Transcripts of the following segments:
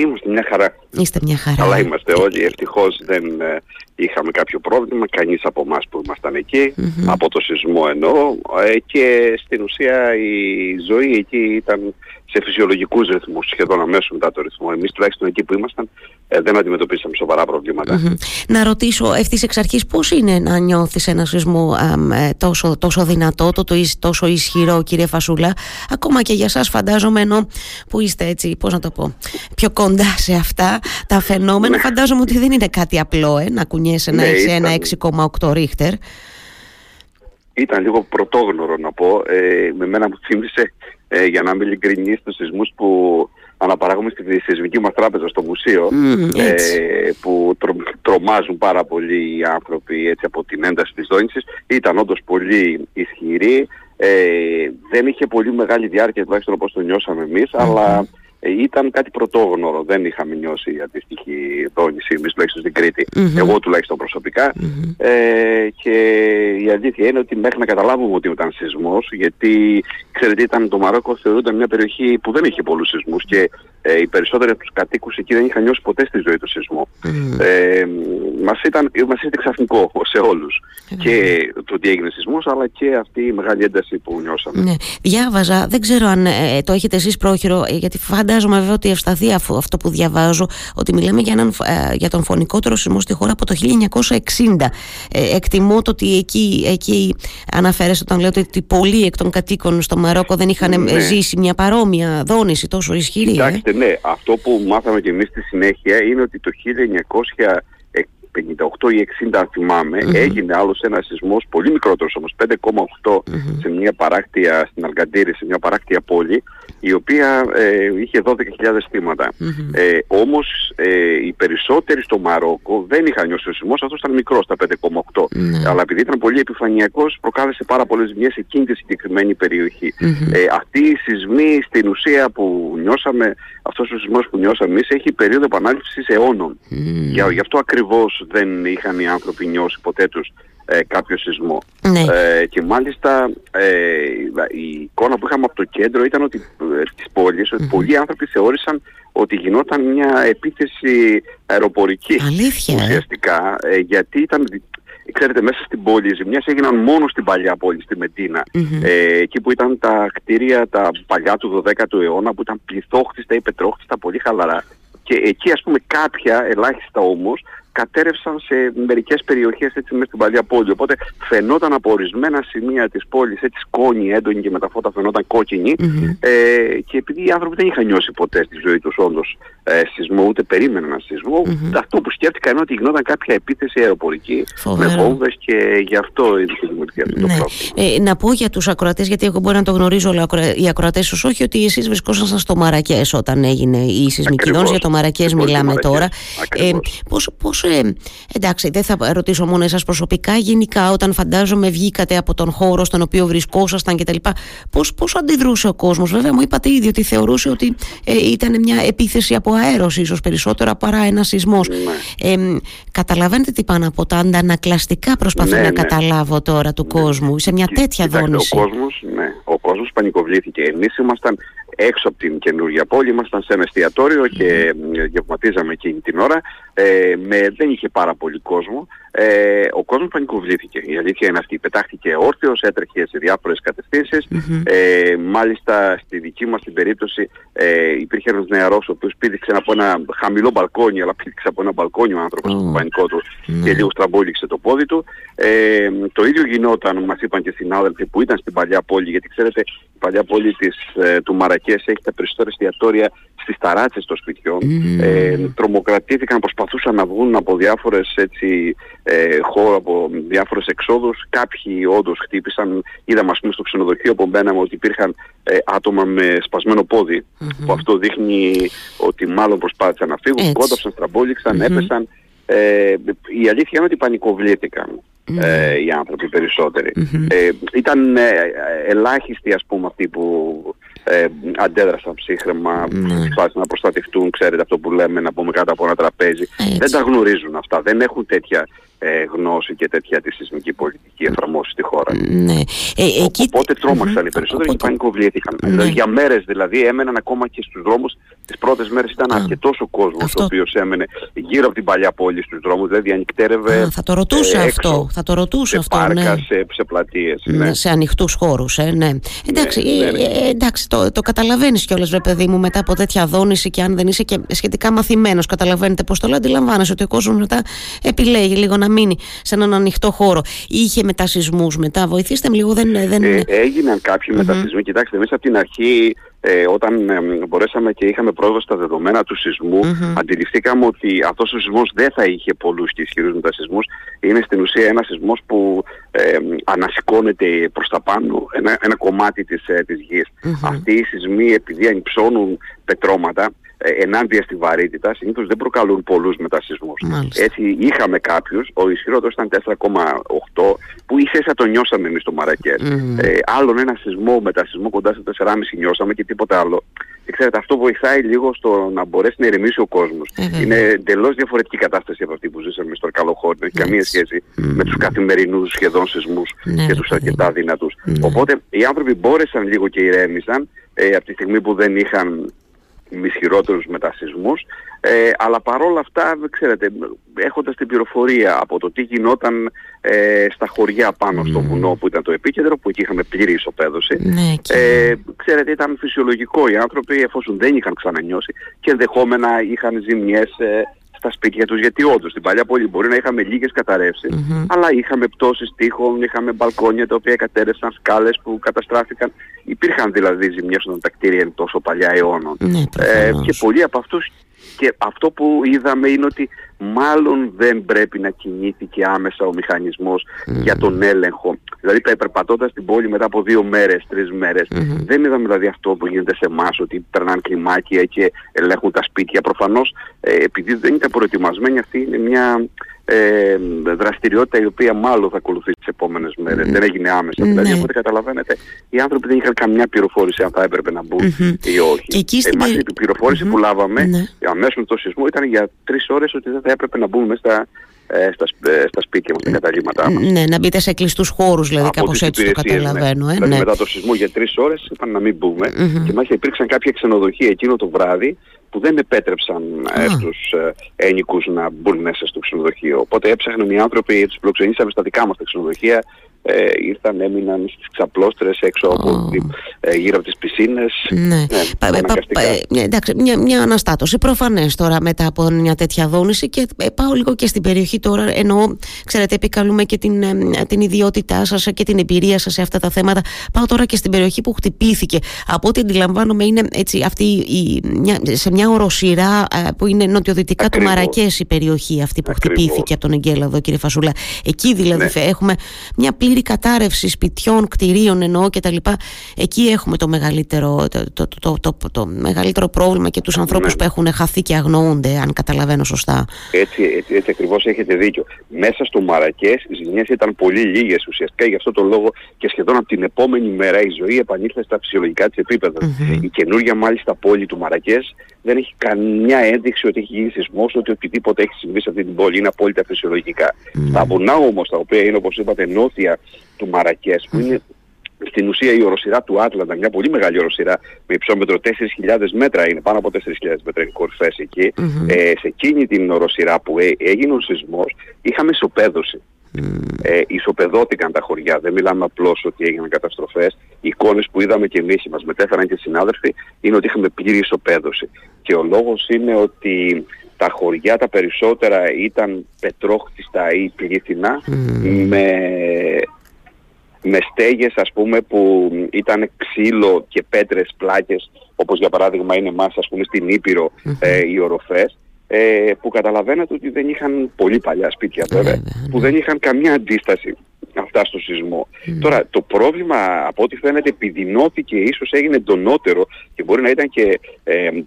Είμαστε μια χαρά. Είστε μια χαρά. Καλά είμαστε όλοι. Ευτυχώς δεν είχαμε κάποιο πρόβλημα. Κανείς από εμάς που ήμασταν εκεί, mm-hmm. από το σεισμό εννοώ. Και στην ουσία η ζωή εκεί ήταν σε φυσιολογικούς ρυθμούς, σχεδόν αμέσως μετά το ρυθμό. Εμείς τουλάχιστον εκεί που ήμασταν δεν αντιμετωπίσαμε σοβαρά προβλήματα. Mm-hmm. Να ρωτήσω ευθύς εξ αρχής, πώς είναι να νιώθεις ένα σεισμό τόσο δυνατό, τόσο ισχυρό, κύριε Φασούλα, ακόμα και για σας φαντάζομαι, ενώ που είστε έτσι, πώς να το πω, πιο κοντά σε αυτά τα φαινόμενα, φαντάζομαι ότι δεν είναι κάτι απλό να κουνιέσαι να είσαι ένα 6,8 Ρίχτερ. Ήταν λίγο πρωτόγνωρο να πω, με μένα μου θύμισε, για να είμαι ειλικρινής, στους σεισμούς που αναπαράγουμε στη σεισμική μας τράπεζα στο μουσείο, που τρομάζουν πάρα πολύ οι άνθρωποι έτσι, από την ένταση της δόνησης. Ήταν όντως πολύ ισχυρή, δεν είχε πολύ μεγάλη διάρκεια τουλάχιστον όπως το νιώσαμε εμείς, αλλά ήταν κάτι πρωτόγνωρο, δεν είχαμε νιώσει αντίστοιχη δόνηση εμείς τουλάχιστον στην Κρήτη, εγώ τουλάχιστον προσωπικά, και η αλήθεια είναι ότι μέχρι να καταλάβουμε ότι ήταν σεισμός, γιατί ξέρετε ήταν το Μαρόκο, θεωρούνταν μια περιοχή που δεν είχε πολλούς σεισμούς και οι περισσότεροι από τους κατοίκους εκεί δεν είχαν νιώσει ποτέ στη ζωή του σεισμό. Μας ήταν ξαφνικό σε όλους, και το ότι έγινε σεισμός αλλά και αυτή η μεγάλη ένταση που νιώσαμε. Ναι. Διάβαζα, δεν ξέρω αν το έχετε εσείς πρόχειρο, γιατί φαντάζομαι βέβαια ότι ευσταθεί αυτό που διαβάζω, ότι μιλάμε για τον φωνικότερο σεισμό στη χώρα από το 1960. Εκτιμώ το ότι εκεί αναφέρεστε όταν λέω ότι πολλοί εκ των κατοίκων στο Μαρόκο δεν είχαν ζήσει μια παρόμοια δόνηση τόσο ισχυρή. Κοιτάξτε, ναι, αυτό που μάθαμε και εμείς στη συνέχεια είναι ότι το 1958 ή 60 αν θυμάμαι, έγινε άλλος ένας σεισμός πολύ μικρότερος όμως 5,8 σε μια παράκτια στην Αλκαντήρη, σε μια παράκτια πόλη η οποία είχε 12.000 θύματα. Όμως οι περισσότεροι στο Μαρόκο δεν είχαν νιώσει ο σεισμός, αυτός ήταν μικρός στα 5,8 αλλά επειδή ήταν πολύ επιφανειακός προκάλεσε πάρα πολλές ζημιές σε εκείνη τη συγκεκριμένη περιοχή. Αυτοί οι σεισμοί στην ουσία που νιώσαμε, αυτός ο σεισμός που νιώσαμε εμείς έχει περίοδο επανάληψης αιώνων. Γι' αυτό ακριβώς δεν είχαν οι άνθρωποι νιώσει ποτέ τους κάποιο σεισμό. Και μάλιστα η εικόνα που είχαμε από το κέντρο ήταν ότι στις πόλεις ότι πολλοί άνθρωποι θεώρησαν ότι γινόταν μια επίθεση αεροπορική. Αλήθεια, ουσιαστικά, γιατί ήταν, ξέρετε, μέσα στην πόλη οι ζημιές έγιναν μόνο στην παλιά πόλη, στη Μετίνα, εκεί που ήταν τα κτίρια τα παλιά του 12ου αιώνα που ήταν πληθόχτιστα ή πετρόχτιστα πολύ χαλαρά. Και εκεί ας πούμε κάποια, ελάχιστα όμως, κατέρευσαν σε μερικές περιοχές έτσι μέσα στην παλιά πόλη. Οπότε φαινόταν από ορισμένα σημεία της πόλης έτσι σκόνη έντονη και με τα φώτα φαινόταν κόκκινη, και επειδή οι άνθρωποι δεν είχαν νιώσει ποτέ στη ζωή τους όντως σεισμό, ούτε περίμεναν ένα σεισμό, αυτό που σκέφτηκαν είναι ότι γινόταν κάποια επίθεση αεροπορική. Φοβερό. Με βόμβες, και γι' αυτό δημιουργήθηκε αυτό το πρόβλημα. Να πω για τους ακροατές, γιατί εγώ μπορεί να το γνωρίζω, αλλά οι ακροατές όσο όχι, ότι εσείς βρισκόσασταν στο Μαρακές όταν έγινε η σεισμική δόνηση. Για το Μαρακές μιλάμε τώρα. Εντάξει, δεν θα ρωτήσω μόνο εσάς προσωπικά, γενικά όταν φαντάζομαι βγήκατε από τον χώρο στον οποίο βρισκόσασταν κτλ. Πώς αντιδρούσε ο κόσμος? Βέβαια μου είπατε ήδη ότι θεωρούσε ότι ήταν μια επίθεση από αέρος ίσως περισσότερο παρά ένα σεισμός. Καταλαβαίνετε τι πάνω από τα αντανακλαστικά προσπαθώ να καταλάβω τώρα του κόσμου σε μια τέτοια δόνηση. Ο κόσμος πανικοβλήθηκε. Εμείς ήμασταν έξω από την καινούργια πόλη, ήμασταν σε ένα εστιατόριο και γευματίζαμε εκείνη την ώρα. Δεν είχε πάρα πολύ κόσμο. Ο κόσμος πανικοβλήθηκε. Η αλήθεια είναι αυτή. Πετάχτηκε όρθιος, έτρεχε σε διάφορες κατευθύνσεις. Μάλιστα στη δική μας την περίπτωση υπήρχε ένας νεαρός ο οποίος πήδηξε από ένα χαμηλό μπαλκόνι, αλλά πήδηξε από ένα μπαλκόνι ο άνθρωπος στο πανικό του και λίγο στραμπόληξε το πόδι του. Το ίδιο γινόταν, μας είπαν και συνάδελφοι που ήταν στην παλιά πόλη, γιατί ξέρετε η παλιά πόλη του Μαρακές έχει τα περισσότερα εστιατόρια στις ταράτσες των σπιτιών. Τρομοκρατήθηκαν, προσπαθούσαν να βγουν από διάφορες έτσι, χώρο, από διάφορες εξόδους. Κάποιοι όντως χτύπησαν. Είδαμε ας πούμε στο ξενοδοχείο που μπαίναμε ότι υπήρχαν άτομα με σπασμένο πόδι, που αυτό δείχνει ότι μάλλον προσπάθησαν να φύγουν. Κόνταψαν, στραμπόληξαν, έπεσαν. Η αλήθεια είναι ότι πανικοβλήθηκαν οι άνθρωποι περισσότεροι. Ήταν ελάχιστοι ας πούμε αυτοί που αντέδρασαν ψύχραιμα, προσπάθησαν να προστατευτούν, ξέρετε αυτό που λέμε, να πούμε κάτω από ένα τραπέζι. Δεν τα γνωρίζουν αυτά, δεν έχουν τέτοια γνώση και τέτοια τη σεισμική πολιτική. πολιτική εφαρμόσει στη χώρα. Ναι. Οπότε τρόμαξαν οι περισσότεροι και πανικοβλήθηκαν. Δηλαδή, για μέρες δηλαδή έμεναν ακόμα και στους δρόμους. Τις πρώτες μέρες ήταν αρκετός ο κόσμος ο οποίος έμενε γύρω από την παλιά πόλη στους δρόμους, δηλαδή ανοικτέρευε. Θα το ρωτούσα αυτό. Θα το ρωτούσα αυτό. Πάρκα, σε πλατείες. Σε ανοιχτούς χώρους. Ναι. Εντάξει, το καταλαβαίνεις κιόλας, βρε παιδί μου, μετά από τέτοια δόνηση και αν δεν είσαι και σχετικά μαθημένος, καταλαβαίνετε πώς το λέω. Αντιλαμβάνεσαι ότι ο κόσμος μετά επιλέγει λίγο να μείνει σε έναν ανοιχτό χώρο. Είχε μετασυσμούς μετά, βοηθήστε με λίγο. Έγιναν κάποιοι μετασυσμοί. Κοιτάξτε, εμείς από την αρχή. Όταν μπορέσαμε και είχαμε πρόσβαση στα δεδομένα του σεισμού, αντιληφθήκαμε ότι αυτός ο σεισμός δεν θα είχε πολλούς και ισχυρούς μετασυσμούς. Είναι στην ουσία ένας σεισμός που ανασηκώνεται προς τα πάνω ένα κομμάτι της γης. Αυτοί οι σεισμοί, επειδή ανυψώνουν πετρώματα ενάντια στη βαρύτητα, συνήθως δεν προκαλούν πολλούς μετασυσμούς. Έτσι είχαμε κάποιους, ο ισχυρότερος ήταν 4,8 που ίσα-ίσα το νιώσαμε εμείς στο Μαρακές. Άλλον ένα σεισμό, μετασυσμό κοντά στο 4,5 νιώσαμε και τίποτα άλλο. Και ξέρετε, αυτό βοηθάει λίγο στο να μπορέσει να ηρεμήσει ο κόσμος. Είναι εντελώς διαφορετική κατάσταση από αυτή που ζήσαμε στο Καλοχώρι. Δεν έχει καμία σχέση με τους καθημερινούς σχεδόν σεισμούς και τους αρκετά δυνατούς. Οπότε οι άνθρωποι μπόρεσαν λίγο και ηρέμησαν από τη στιγμή που δεν είχαν με ισχυρότερους μετασυσμούς, αλλά παρόλα αυτά, ξέρετε, έχοντας την πληροφορία από το τι γινόταν στα χωριά πάνω στο βουνό που ήταν το επίκεντρο, που εκεί είχαμε πλήρη ισοπαίδωση, ξέρετε, ήταν φυσιολογικό οι άνθρωποι, εφόσον δεν είχαν ξανανιώσει και ενδεχόμενα είχαν ζημιές στα σπίτια τους, γιατί όντως στην παλιά πόλη μπορεί να είχαμε λίγες καταρρεύσεις, αλλά είχαμε πτώσεις τείχων, είχαμε μπαλκόνια τα οποία κατέρευσαν, σκάλες που καταστράφηκαν. Υπήρχαν δηλαδή ζημιές όταν τα κτίρια είναι τόσο παλιά αιώνων. Και πολλοί από αυτούς, και αυτό που είδαμε είναι ότι μάλλον δεν πρέπει να κινήθηκε άμεσα ο μηχανισμός για τον έλεγχο. Δηλαδή, περπατώντας στην πόλη μετά από 2-3 μέρες, δεν είδαμε δηλαδή αυτό που γίνεται σε εμάς, ότι περνάνε κλιμάκια και ελέγχουν τα σπίτια. Προφανώς, επειδή δεν ήταν προετοιμασμένοι, αυτή είναι μια δραστηριότητα η οποία μάλλον θα ακολουθήσει τις επόμενες μέρες. Δεν έγινε άμεσα. Δηλαδή, οπότε καταλαβαίνετε, οι άνθρωποι δεν είχαν καμιά πληροφόρηση αν θα έπρεπε να μπουν ή όχι. Εμάς η πληροφόρηση που λάβαμε αμέσως με το σεισμό ήταν για 3 ώρες ότι δεν θα έπρεπε να μπουν μέσα στα σπίτια μας, τα καταλήμματά μας. Ναι, να μπείτε σε κλειστούς χώρους, δηλαδή, κάπως έτσι το καταλαβαίνω. Δηλαδή, μετά το σεισμό για 3 ώρες είπαν να μην μπούμε και μάλιστα υπήρξαν κάποια ξενοδοχεία εκείνο το βράδυ που δεν επέτρεψαν στους ένοικους να μπουν μέσα στο ξενοδοχείο. Οπότε έψαχναν οι άνθρωποι, τους φιλοξενήσαμε στα δικά μας τα ξενοδοχεία. Ήρθαν, έμειναν στις ξαπλώστρες έξω από γύρω από τις πισίνες. Εντάξει, μια αναστάτωση προφανές τώρα μετά από μια τέτοια δόνηση. Και πάω λίγο και στην περιοχή τώρα, εννοώ, ξέρετε, επικαλούμε και την ιδιότητά σας και την εμπειρία σας σε αυτά τα θέματα. Πάω τώρα και στην περιοχή που χτυπήθηκε. Από ό,τι αντιλαμβάνομαι, είναι έτσι, αυτή σε μια οροσειρά που είναι νοτιοδυτικά του Μαρακές η περιοχή αυτή που χτυπήθηκε από τον εγκέλαδο, κύριε Φασούλα. Εκεί δηλαδή έχουμε μια πλήρη κατάρρευση σπιτιών, κτηρίων εννοώ κτλ. Εκεί έχουμε το μεγαλύτερο πρόβλημα και τους ανθρώπους που έχουν χαθεί και αγνοούνται, αν καταλαβαίνω σωστά. Έτσι ακριβώς, έχετε δίκιο. Μέσα στο Μαρακές οι ζημιές ήταν πολύ λίγες ουσιαστικά, γι' αυτό τον λόγο και σχεδόν από την επόμενη μέρα η ζωή επανήλθε στα φυσιολογικά της επίπεδα. Η καινούργια μάλιστα πόλη του Μαρακές δεν έχει καμιά ένδειξη ότι έχει γίνει σεισμός, ότι οτιδήποτε έχει συμβεί σε αυτή την πόλη. Είναι απόλυτα φυσιολογικά. Στα βουνά όμως, τα οποία είναι, όπως είπατε, νότια του Μαρακές, που είναι στην ουσία η οροσειρά του Άτλαντα, μια πολύ μεγάλη οροσειρά με υψόμετρο 4.000 μέτρα, είναι πάνω από 4.000 μέτρα οι κορυφές εκεί. Σε εκείνη την οροσειρά που έγινε ο σεισμός, είχαμε ισοπαίδωση. Ισοπεδώθηκαν τα χωριά. Δεν μιλάμε απλώς ότι έγιναν καταστροφές. Οι εικόνες που είδαμε και εμείς, μας μετέφεραν και συνάδελφοι, είναι ότι είχαμε πλήρη ισοπαίδωση. Και ο λόγος είναι ότι τα χωριά τα περισσότερα ήταν πετρόχτιστα ή πληθυνά, με στέγες, ας πούμε, που ήταν ξύλο και πέτρες, πλάκες, όπως για παράδειγμα είναι μας, ας πούμε, στην Ήπειρο οι οροφές, που καταλαβαίνετε ότι δεν είχαν πολύ παλιά σπίτια βέβαια, που δεν είχαν καμιά αντίσταση αυτά στο σεισμό. Τώρα το πρόβλημα, από ό,τι φαίνεται, επιδεινώθηκε, ίσως έγινε εντονότερο και μπορεί να ήταν και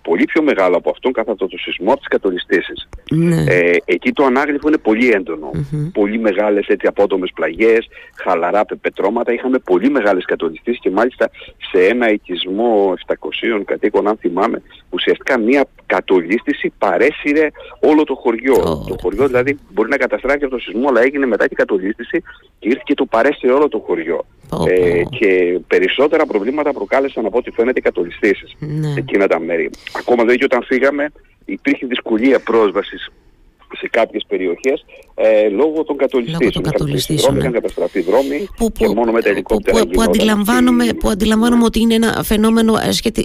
πολύ πιο μεγάλο από αυτόν καθ' αυτό το σεισμό, από τις κατολιστήσεις. Εκεί το ανάγλυφο είναι πολύ έντονο. Πολύ μεγάλες έτσι απότομες πλαγιές, χαλαρά πετρώματα. Είχαμε πολύ μεγάλες κατολιστήσεις και μάλιστα σε ένα οικισμό 700 κατοίκων, αν θυμάμαι, ουσιαστικά μια κατολίστηση παρέσυρε όλο το χωριό. Το χωριό δηλαδή μπορεί να καταστράφηκε από το σεισμό, αλλά έγινε μετά και κατολίστηση και ήρθε και του παρέστη όλο το χωριό. Και περισσότερα προβλήματα προκάλεσαν από ό,τι φαίνεται οι κατολιστήσεις εκείνα τα μέρη. Ακόμα δε και όταν φύγαμε υπήρχε δυσκολία πρόσβασης σε κάποιες περιοχές λόγω των κατολιστήσεων. Είχαν καταστραφεί δρόμοι και μόνο με τα ελικόπτερα που αντιλαμβάνομαι ότι είναι ένα φαινόμενο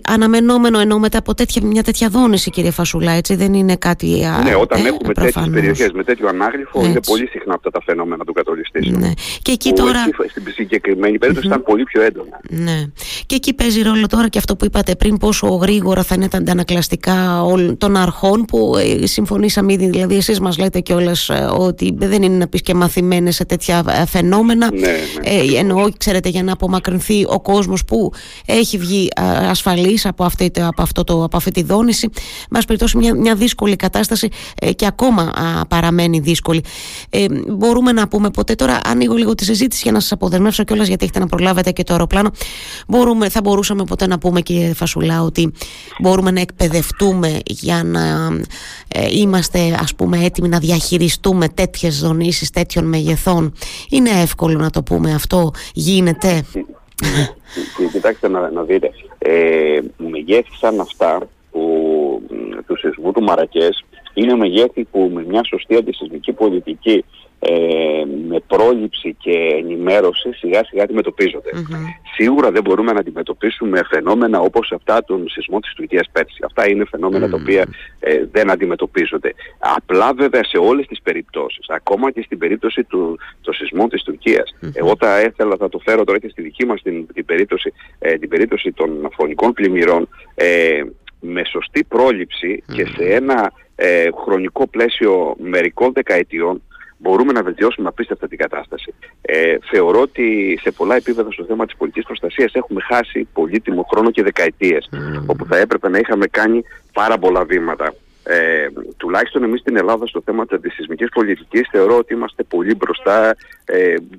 αναμενόμενο, ενώ μετά από μια τέτοια δόνηση, κύριε Φασούλα, έτσι, δεν είναι κάτι. Ναι, όταν έχουμε τέτοιες περιοχές με τέτοιο ανάγλυφο, είναι πολύ συχνά αυτά τα φαινόμενα των κατολιστήσεων. Ναι. Και εκεί τώρα. Στην συγκεκριμένη περίπτωση ήταν πολύ πιο έντονα. Ναι. Και εκεί παίζει ρόλο τώρα και αυτό που είπατε πριν, πόσο γρήγορα θα είναι τα αντανακλαστικά των αρχών που συμφωνήσαμε ήδη, δηλαδή εσείς μας λέτε κιόλας ότι δεν είναι να πεις και μαθημένες σε τέτοια φαινόμενα. Ναι, ναι. Εννοώ, ξέρετε, για να απομακρυνθεί ο κόσμος που έχει βγει ασφαλής από αυτή τη δόνηση. Μας περιπτώσει μια δύσκολη κατάσταση και ακόμα παραμένει δύσκολη. Μπορούμε να πούμε ποτέ, τώρα ανοίγω λίγο τη συζήτηση για να σας αποδεσμεύσω κιόλας, γιατί έχετε να προλάβετε και το αεροπλάνο. Θα μπορούσαμε ποτέ να πούμε, κύριε Φασουλά, ότι μπορούμε να εκπαιδευτούμε για να είμαστε, ας πούμε, έτοιμοι να διαχειριστούμε τέτοιες δονήσεις τέτοιων μεγεθών? Είναι εύκολο να το πούμε αυτό? Γίνεται? Κοιτάξτε να δείτε, μεγέθη σαν αυτά του σεισμού του Μαρακές είναι μεγέθη που με μια σωστή αντισεισμική πολιτική, με πρόληψη και ενημέρωση, σιγά σιγά αντιμετωπίζονται. Σίγουρα δεν μπορούμε να αντιμετωπίσουμε φαινόμενα όπως αυτά των σεισμών της Τουρκίας πέρσι. Αυτά είναι φαινόμενα τα οποία δεν αντιμετωπίζονται. Απλά βέβαια σε όλες τις περιπτώσεις, ακόμα και στην περίπτωση των σεισμών της Τουρκίας, εγώ θα το φέρω τώρα και στη δική μας την περίπτωση των φωνικών πλημμυρών, με σωστή πρόληψη και σε ένα χρονικό πλαίσιο μερικών δεκαετιών μπορούμε να βελτιώσουμε απίστευτα την κατάσταση. Θεωρώ ότι σε πολλά επίπεδα στο θέμα της πολιτικής προστασίας έχουμε χάσει πολύτιμο χρόνο και δεκαετίες, όπου θα έπρεπε να είχαμε κάνει πάρα πολλά βήματα. Τουλάχιστον εμείς στην Ελλάδα στο θέμα της αντισεισμικής πολιτικής θεωρώ ότι είμαστε πολύ μπροστά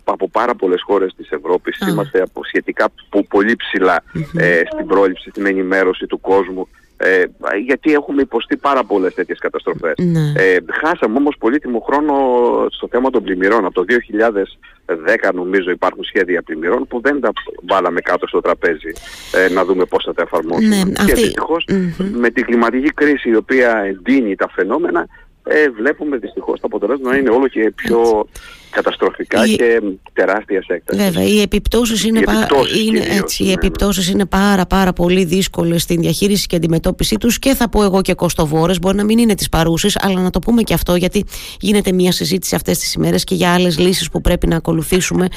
από πάρα πολλές χώρες της Ευρώπης. Είμαστε σχετικά πολύ ψηλά στην πρόληψη, στην ενημέρωση του κόσμου. Γιατί έχουμε υποστεί πάρα πολλές τέτοιες καταστροφές. Χάσαμε όμως πολύτιμο χρόνο στο θέμα των πλημμυρών. Από το 2010 νομίζω υπάρχουν σχέδια πλημμυρών που δεν τα βάλαμε κάτω στο τραπέζι να δούμε πώς θα τα εφαρμόσουμε. Και δυστυχώς με την κλιματική κρίση η οποία εντείνει τα φαινόμενα, βλέπουμε δυστυχώς τα αποτελέσματα να είναι όλο και πιο καταστροφικά και τεράστια έκταση. Βέβαια, οι επιπτώσεις είναι πάρα πολύ δύσκολες στην διαχείριση και αντιμετώπιση τους, και θα πω εγώ και κοστοβόρες. Μπορεί να μην είναι τις παρούσες, αλλά να το πούμε και αυτό, γιατί γίνεται μια συζήτηση αυτές τις ημέρες και για άλλες λύσεις που πρέπει να ακολουθήσουμε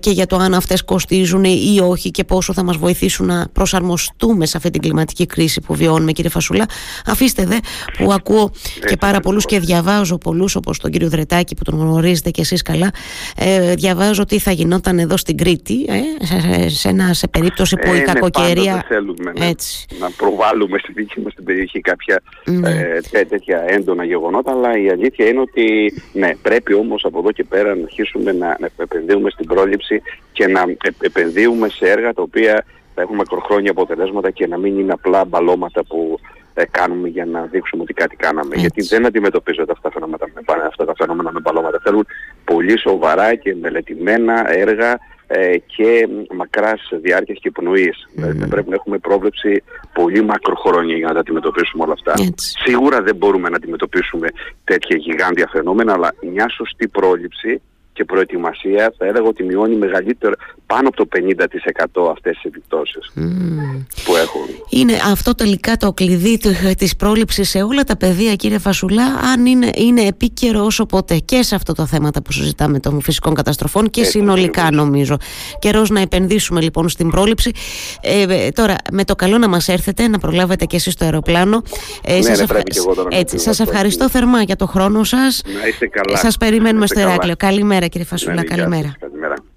και για το αν αυτές κοστίζουν ή όχι και πόσο θα μας βοηθήσουν να προσαρμοστούμε σε αυτή την κλιματική κρίση που βιώνουμε, κύριε Φασούλα. Αφήστε δε που ακούω και πάρα πολλούς και διαβάζω πολλούς, όπως τον κύριο Δρετάκη που τον γνωρίζετε και εσείς καλά, διαβάζω ότι θα γινόταν εδώ στην Κρήτη σε περίπτωση που η κακοκαιρία. Πάντα θέλουμε να προβάλλουμε στη δική μας την περιοχή κάποια τέτοια έντονα γεγονότα, αλλά η αλήθεια είναι ότι πρέπει όμως από εδώ και πέρα να αρχίσουμε να επενδύουμε στην πρόληψη και να επενδύουμε σε έργα τα οποία θα έχουν μακροχρόνια αποτελέσματα και να μην είναι απλά μπαλώματα που κάνουμε για να δείξουμε ότι κάτι κάναμε. Γιατί δεν αντιμετωπίζονται αυτά τα φαινόμενα με μπαλώματα. Θέλουν πολύ σοβαρά και μελετημένα έργα και μακράς διάρκειας και πνοής. Δηλαδή πρέπει να έχουμε πρόβλεψη πολύ μακροχρόνια για να τα αντιμετωπίσουμε όλα αυτά. Σίγουρα δεν μπορούμε να αντιμετωπίσουμε τέτοια γιγάντια φαινόμενα, αλλά μια σωστή πρόληψη και προετοιμασία θα έλεγα ότι μειώνει μεγαλύτερα, πάνω από το 50% αυτές τις επιπτώσεις που έχουν. Είναι αυτό τελικά το κλειδί της πρόληψης σε όλα τα πεδία, κύριε Φασουλά, αν είναι επίκαιρο όσο ποτέ και σε αυτά τα θέματα που συζητάμε των φυσικών καταστροφών και συνολικά νομίζω. Καιρός να επενδύσουμε λοιπόν στην πρόληψη. Τώρα με το καλό να μας έρθετε, να προλάβετε και εσείς το αεροπλάνο. Σας ευχαριστώ θερμά για το χρόνο σας. Να είστε καλά. Σας περιμένουμε στο Ηράκλειο. Καλημέρα. Κύριε Φασούλα, καλημέρα.